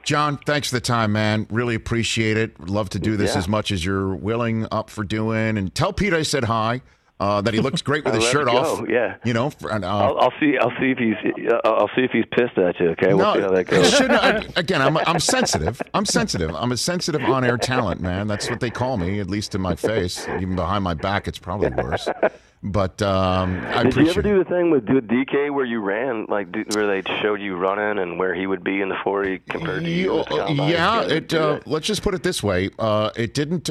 John, thanks for the time, man. Really appreciate it. Love to do this as much as you're willing up for doing. And tell Pete I said hi. That he looks great with his shirt off. Yeah, you know. And, I'll see if he's pissed at you. Okay, we'll see how that goes. I'm sensitive. I'm sensitive. I'm a sensitive on-air talent, man. That's what they call me, at least in my face. Even behind my back, it's probably worse. But I appreciate. Did you ever do the thing with DK where you ran, like where they showed you running and where he would be in the 40 compared to you? Yeah. Let's just put it this way. It didn't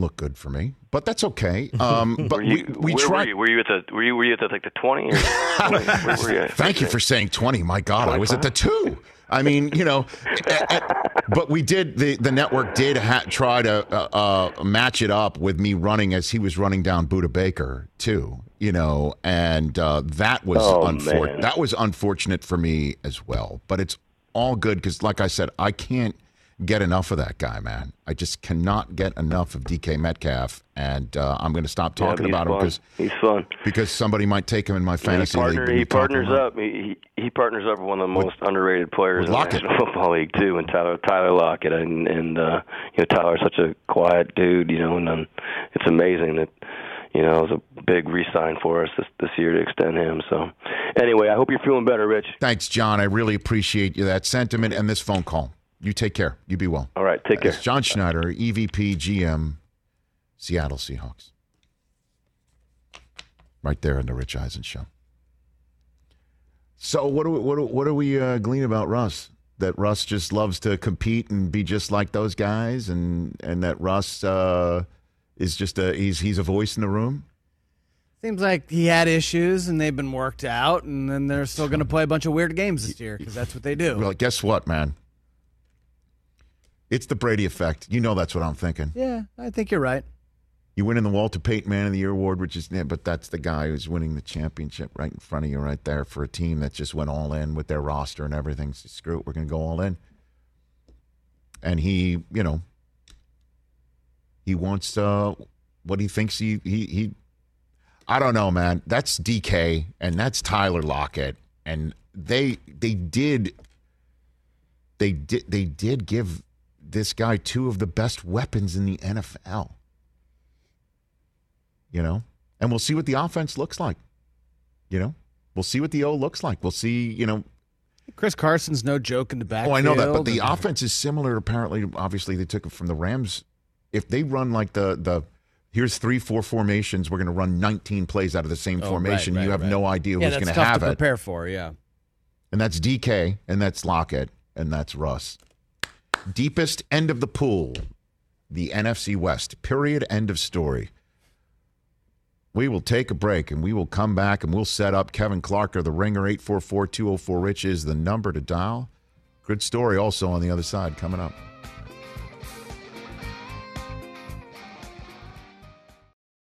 look good for me. But that's okay. But we tried. Were you at the like the 20? Or 20? Thank you for saying 20. My God, 25? I was at the 2. I mean, you know. But we did. The network did try to match it up with me running as he was running down Buda Baker too. you know, and that was that was unfortunate for me as well. But it's all good because, like I said, I can't get enough of that guy, man. I just cannot get enough of DK Metcalf, and I'm going to stop talking about him because he's fun. Because somebody might take him in my fantasy league. He partners up. He partners up with one of the most underrated players in the National Football League too, and Tyler Lockett. And you know, Tyler's such a quiet dude, you know, and it's amazing that, you know, it was a big re-sign for us this year to extend him. So anyway, I hope you're feeling better, Rich. Thanks, John. I really appreciate that sentiment and this phone call. You take care. You be well. All right, take care. It's John Schneider, EVP, GM, Seattle Seahawks. Right there on the Rich Eisen Show. So what do we glean about Russ? That Russ just loves to compete and be just like those guys, and that Russ is just he's a voice in the room. Seems like he had issues, and they've been worked out, and then they're still going to play a bunch of weird games this year because that's what they do. Well, guess what, man? It's the Brady effect. You know that's what I'm thinking. Yeah, I think you're right. You win in the Walter Payton Man of the Year award, which is, yeah, but that's the guy who's winning the championship right in front of you right there for a team that just went all in with their roster and everything. So screw it, we're going to go all in. And he, you know, he wants what he thinks he I don't know, man. That's DK, and that's Tyler Lockett. And they did give this guy two of the best weapons in the NFL. You know? And we'll see what the offense looks like. You know? We'll see what the O looks like. We'll see, you know. Chris Carson's no joke in the backfield. Oh, I know that, but the offense is similar, apparently. Obviously, they took it from the Rams. If they run like the here's 3-4 formations, we're going to run 19 plays out of the same formation. Right, you have no idea who's going to have it. That's tough to prepare for, yeah. And that's DK, and that's Lockett, and that's Russ. Deepest end of the pool, the NFC West, period, end of story. We will take a break, and we will come back, and we'll set up Kevin Clark or The Ringer. 844-204-RICH is the number to dial. Good story also on the other side coming up.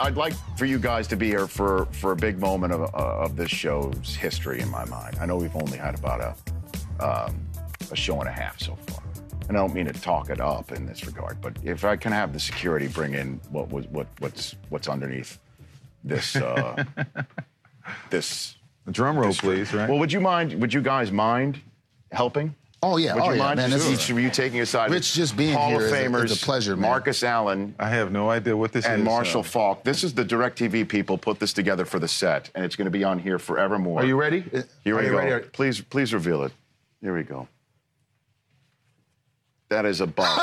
I'd like for you guys to be here for a big moment of this show's history in my mind. I know we've only had about a show and a half so far. And I don't mean to talk it up in this regard, but if I can have the security bring in what's underneath this this the drum roll, please. Right. Well, would you guys mind helping? Oh, yeah. Would you mind each of you taking aside? Rich, just being Hall here is a pleasure, man. Marcus Allen. I have no idea what this is. And Marshall Falk. This is the DirecTV people put this together for the set, and it's going to be on here forevermore. Are you ready? Here we go. Please reveal it. Here we go. That is a bump.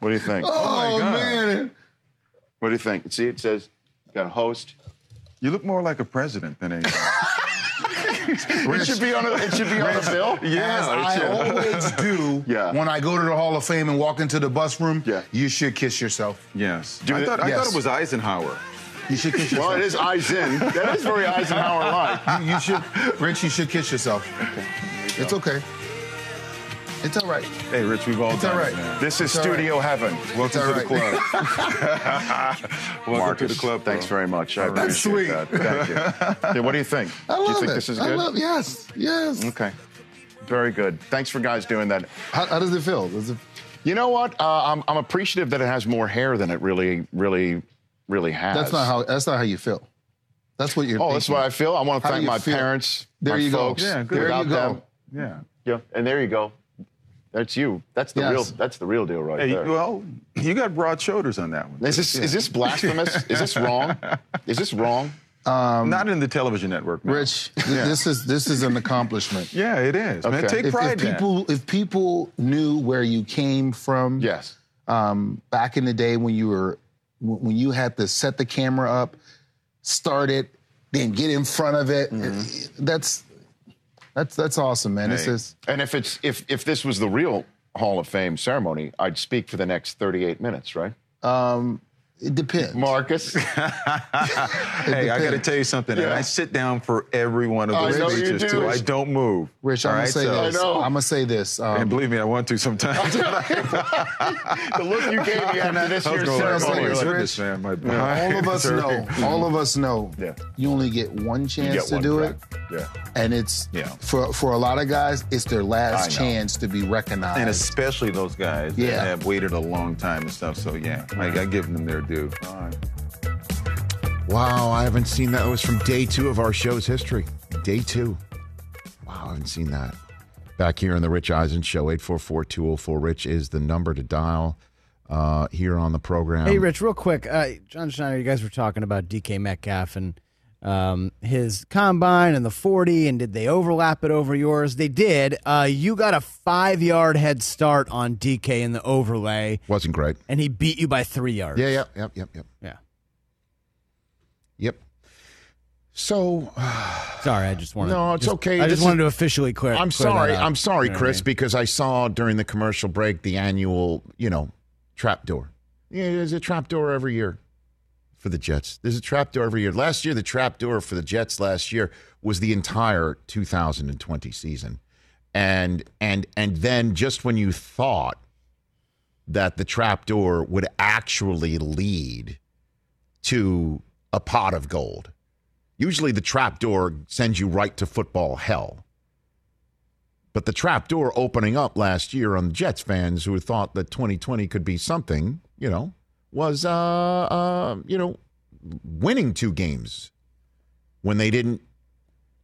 What do you think? Oh, my God. Man. What do you think? See, it says, got a host. You look more like a president than a... It should be on the bill. Yeah, As I always do when I go to the Hall of Fame and walk into the bus room, you should kiss yourself. Yes. I thought it was Eisenhower. You should kiss yourself. Well, it is Eisen. That is very Eisenhower-like. You should, Rich, kiss yourself. Okay. It's okay. It's all right. Hey, Rich, we've all done it, man. This is studio heaven. Welcome to the club. Welcome to the club. Thanks very much. I appreciate that. Thank you. Yeah, what do you think? Do you think this is good? Yes. Okay. Very good. Thanks for guys doing that. How does it feel? You know what? I'm appreciative that it has more hair than it really has. That's not how you feel. That's what you're thinking. Oh, that's what I feel? I want to thank my parents, my folks. Yeah, good. There you go. Yeah. And there you go. That's you. That's the real deal right there. Well, you got broad shoulders on that one. Is this blasphemous? Is this wrong? Not in the television network, man. Rich, this is an accomplishment. Yeah, it is. Okay. Man, take pride in that. If people knew where you came from, back in the day when you had to set the camera up, start it, then get in front of it, That's awesome, man. Hey. And if this was the real Hall of Fame ceremony, I'd speak for the next 38 minutes, right? It depends. Marcus. Hey, I got to tell you something. Yeah. I sit down for every one of those speeches, too. I don't move. Rich, I'm going to say this. And believe me, I want to sometimes. The look you gave me after this year's ceremony. All of us know. Yeah. You only get one chance to do it. Yeah. And it's, for a lot of guys, it's their last chance to be recognized. And especially those guys that have waited a long time and stuff. So, I give them their due. Wow, I haven't seen that. It was from day 2 of our show's history. Day 2. Wow, I haven't seen that. Back here on the Rich Eisen Show, 844-204-RICH is the number to dial here on the program. Hey, Rich, real quick. John Schneider, you guys were talking about DK Metcalf and his combine and the 40, and did they overlap it over yours? They did. You got a 5-yard head start on DK in the overlay. Wasn't great. And he beat you by 3 yards. Yep. So sorry, I just wanted. No, it's okay. I just wanted to officially clear. I'm sorry, Chris, because I saw during the commercial break the annual, trap door. Yeah, there's a trap door every year. For the Jets. There's a trapdoor every year. Last year, the trapdoor for the Jets last year was the entire 2020 season. And then just when you thought that the trapdoor would actually lead to a pot of gold, usually the trapdoor sends you right to football hell. But the trapdoor opening up last year on the Jets fans who thought that 2020 could be something, was, winning 2 games when they didn't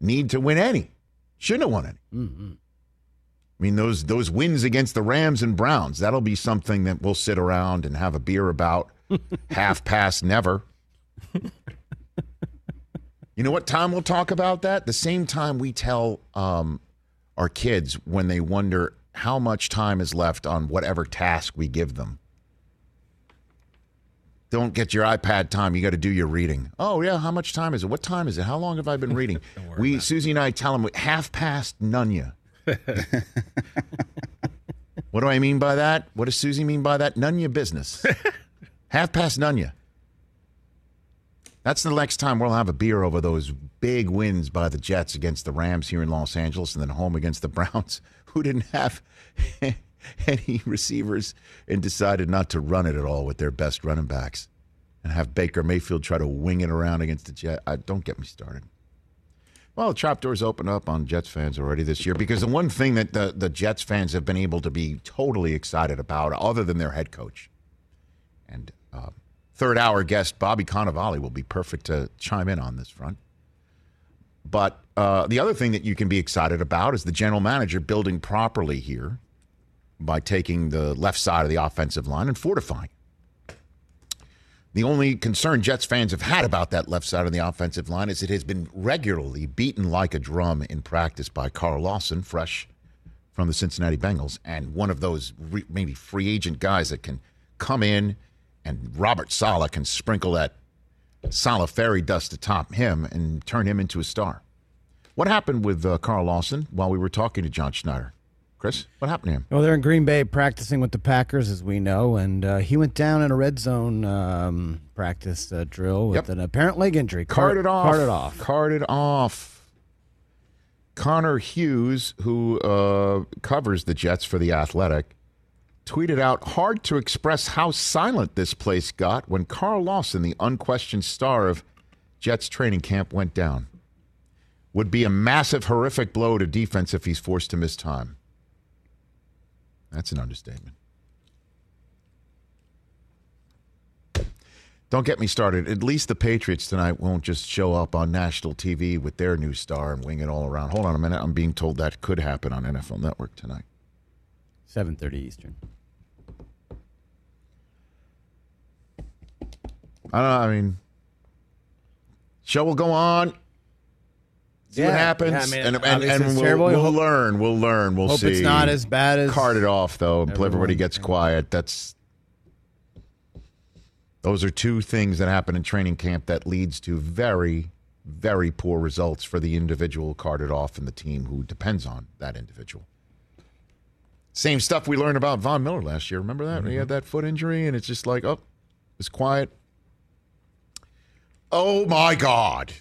need to win any. Shouldn't have won any. Mm-hmm. I mean, those wins against the Rams and Browns, that'll be something that we'll sit around and have a beer about. Half past never. You know what time we'll talk about that? The same time we tell our kids when they wonder how much time is left on whatever task we give them. Don't get your iPad time. You got to do your reading. Oh, yeah. How much time is it? What time is it? How long have I been reading? Susie and I tell them 1:30 Nunya. What do I mean by that? What does Susie mean by that? Nunya business. 1:30 Nunya. That's the next time we'll have a beer over those big wins by the Jets against the Rams here in Los Angeles and then home against the Browns, who didn't have... any receivers and decided not to run it at all with their best running backs and have Baker Mayfield try to wing it around against the Jets. Don't get me started. Well, the trapdoor's opened up on Jets fans already this year because the one thing that the Jets fans have been able to be totally excited about other than their head coach and third-hour guest Bobby Cannavale will be perfect to chime in on this front. But The other thing that you can be excited about is the general manager building properly here by taking the left side of the offensive line and fortifying. The only concern Jets fans have had about that left side of the offensive line is it has been regularly beaten like a drum in practice by Carl Lawson, fresh from the Cincinnati Bengals, and one of those maybe free agent guys that can come in, and Robert Saleh can sprinkle that Saleh fairy dust atop him and turn him into a star. What happened with Carl Lawson while we were talking to John Schneider? Chris, what happened to him? Well, they're in Green Bay practicing with the Packers, as we know, and he went down in a red zone practice drill with an apparent leg injury. Carted off. Connor Hughes, who covers the Jets for The Athletic, tweeted out, "Hard to express how silent this place got when Carl Lawson, the unquestioned star of Jets training camp, went down. Would be a massive, horrific blow to defense if he's forced to miss time." That's an understatement. Don't get me started. At least the Patriots tonight won't just show up on national TV with their new star and wing it all around. Hold on a minute. I'm being told that could happen on NFL Network tonight. 7:30 Eastern. I don't know. I mean, show will go on. See what happens, and we'll learn. We'll hope see. Hope it's not as bad as... Cart it off, though, until everybody gets quiet. Those are two things that happen in training camp that leads to very, very poor results for the individual carted off and the team who depends on that individual. Same stuff we learned about Von Miller last year. Remember that? Mm-hmm. He had that foot injury, and it's just like, oh, it's quiet. Oh, my God.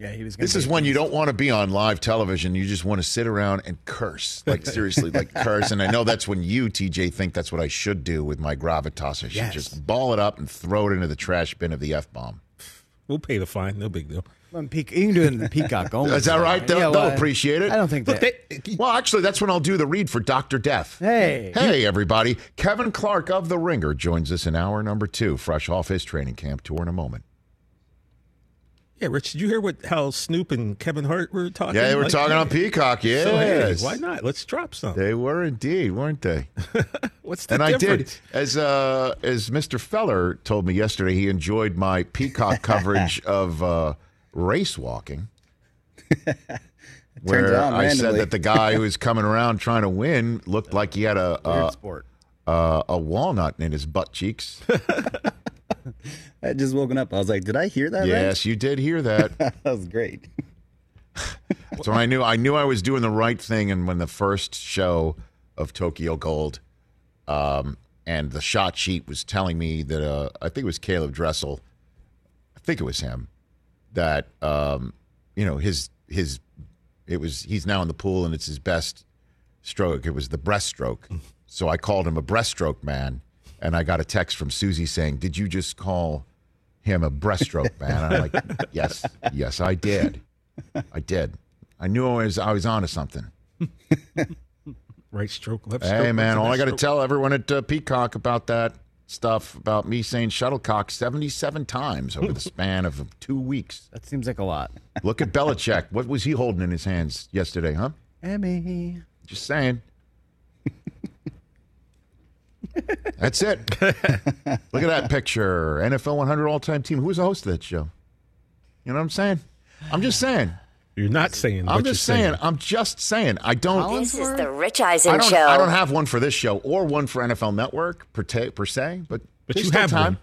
Yeah, he was. This is when you don't want to be on live television. You just want to sit around and curse. Like, seriously, like, curse. And I know that's when you, TJ, think that's what I should do with my gravitas. I should just ball it up and throw it into the trash bin of the F-bomb. We'll pay the fine. No big deal. You can do it in the Peacock only. Is that right? They'll appreciate it. I don't think that. Well, actually, that's when I'll do the read for Dr. Death. Hey, everybody. Kevin Clark of The Ringer joins us in hour number 2, fresh off his training camp tour in a moment. Yeah, Rich, did you hear how Snoop and Kevin Hart were talking? Yeah, they were talking on Peacock, So, hey, why not? Let's drop some. They were indeed, weren't they? What's the difference? I did. As Mr. Feller told me yesterday, he enjoyed my Peacock coverage of race walking. Where I said that the guy who was coming around trying to win looked like he had a walnut in his butt cheeks. I had just woken up. I was like, did I hear that right? Yes, you did hear that. That was great. That's when I knew I was doing the right thing. And when the first show of Tokyo Gold and the shot sheet was telling me that I think it was Caleb Dressel, I think it was him, that, he's now in the pool and it's his best stroke. It was the breaststroke. So I called him a breaststroke man. And I got a text from Susie saying, "Did you just call him a breaststroke man?" And I'm like, yes, I did. I knew I was onto something. Right stroke, left stroke. Hey, man, all I got to tell everyone at Peacock about that stuff, about me saying shuttlecock 77 times over the span of 2 weeks. That seems like a lot. Look at Belichick. What was he holding in his hands yesterday, huh? Emmy. Just saying. That's it. Look at that picture. NFL 100 all-time team. Who was the host of that show? You know what I'm saying? I'm just saying. You're not saying what I'm just saying. I'm just saying. I don't. This is the Rich Eisen Show. I don't have one for this show or one for NFL Network per se, but you have time.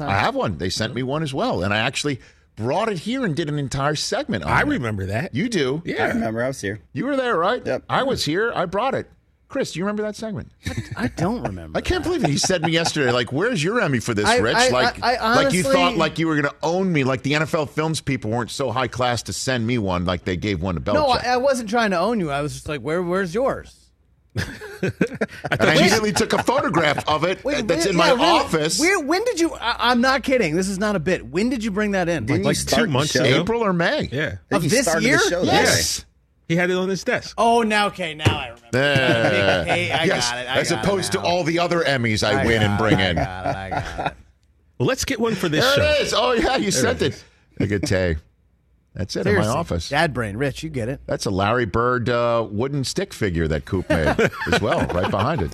I have one. They sent me one as well, and I actually brought it here and did an entire segment on it. I remember that. You do? Yeah. I remember. I was here. You were there, right? Yep. I was here. I brought it. Chris, do you remember that segment? I don't remember. I can't believe it. He said to me yesterday, like, "Where's your Emmy for this, Rich?" I honestly, like you thought, like you were going to own me, like the NFL Films people weren't so high class to send me one, like they gave one to Belichick. No, I wasn't trying to own you. I was just like, "Where's yours?" I immediately took a photograph of it in my office. When did you? I'm not kidding. This is not a bit. When did you bring that in? Like 2 months ago, April or May? Yeah, of this year. Yes. He had it on his desk. Oh, now, okay. Now I remember. Hey, I got it. As opposed to all the other Emmys I win and bring in. I got it. Well, let's get one for this show. There it is. Oh, yeah, you sent it. Look at Tay. That's it. Seriously, in my office. Dad brain, Rich, you get it. That's a Larry Bird wooden stick figure that Coop made as well, right behind it.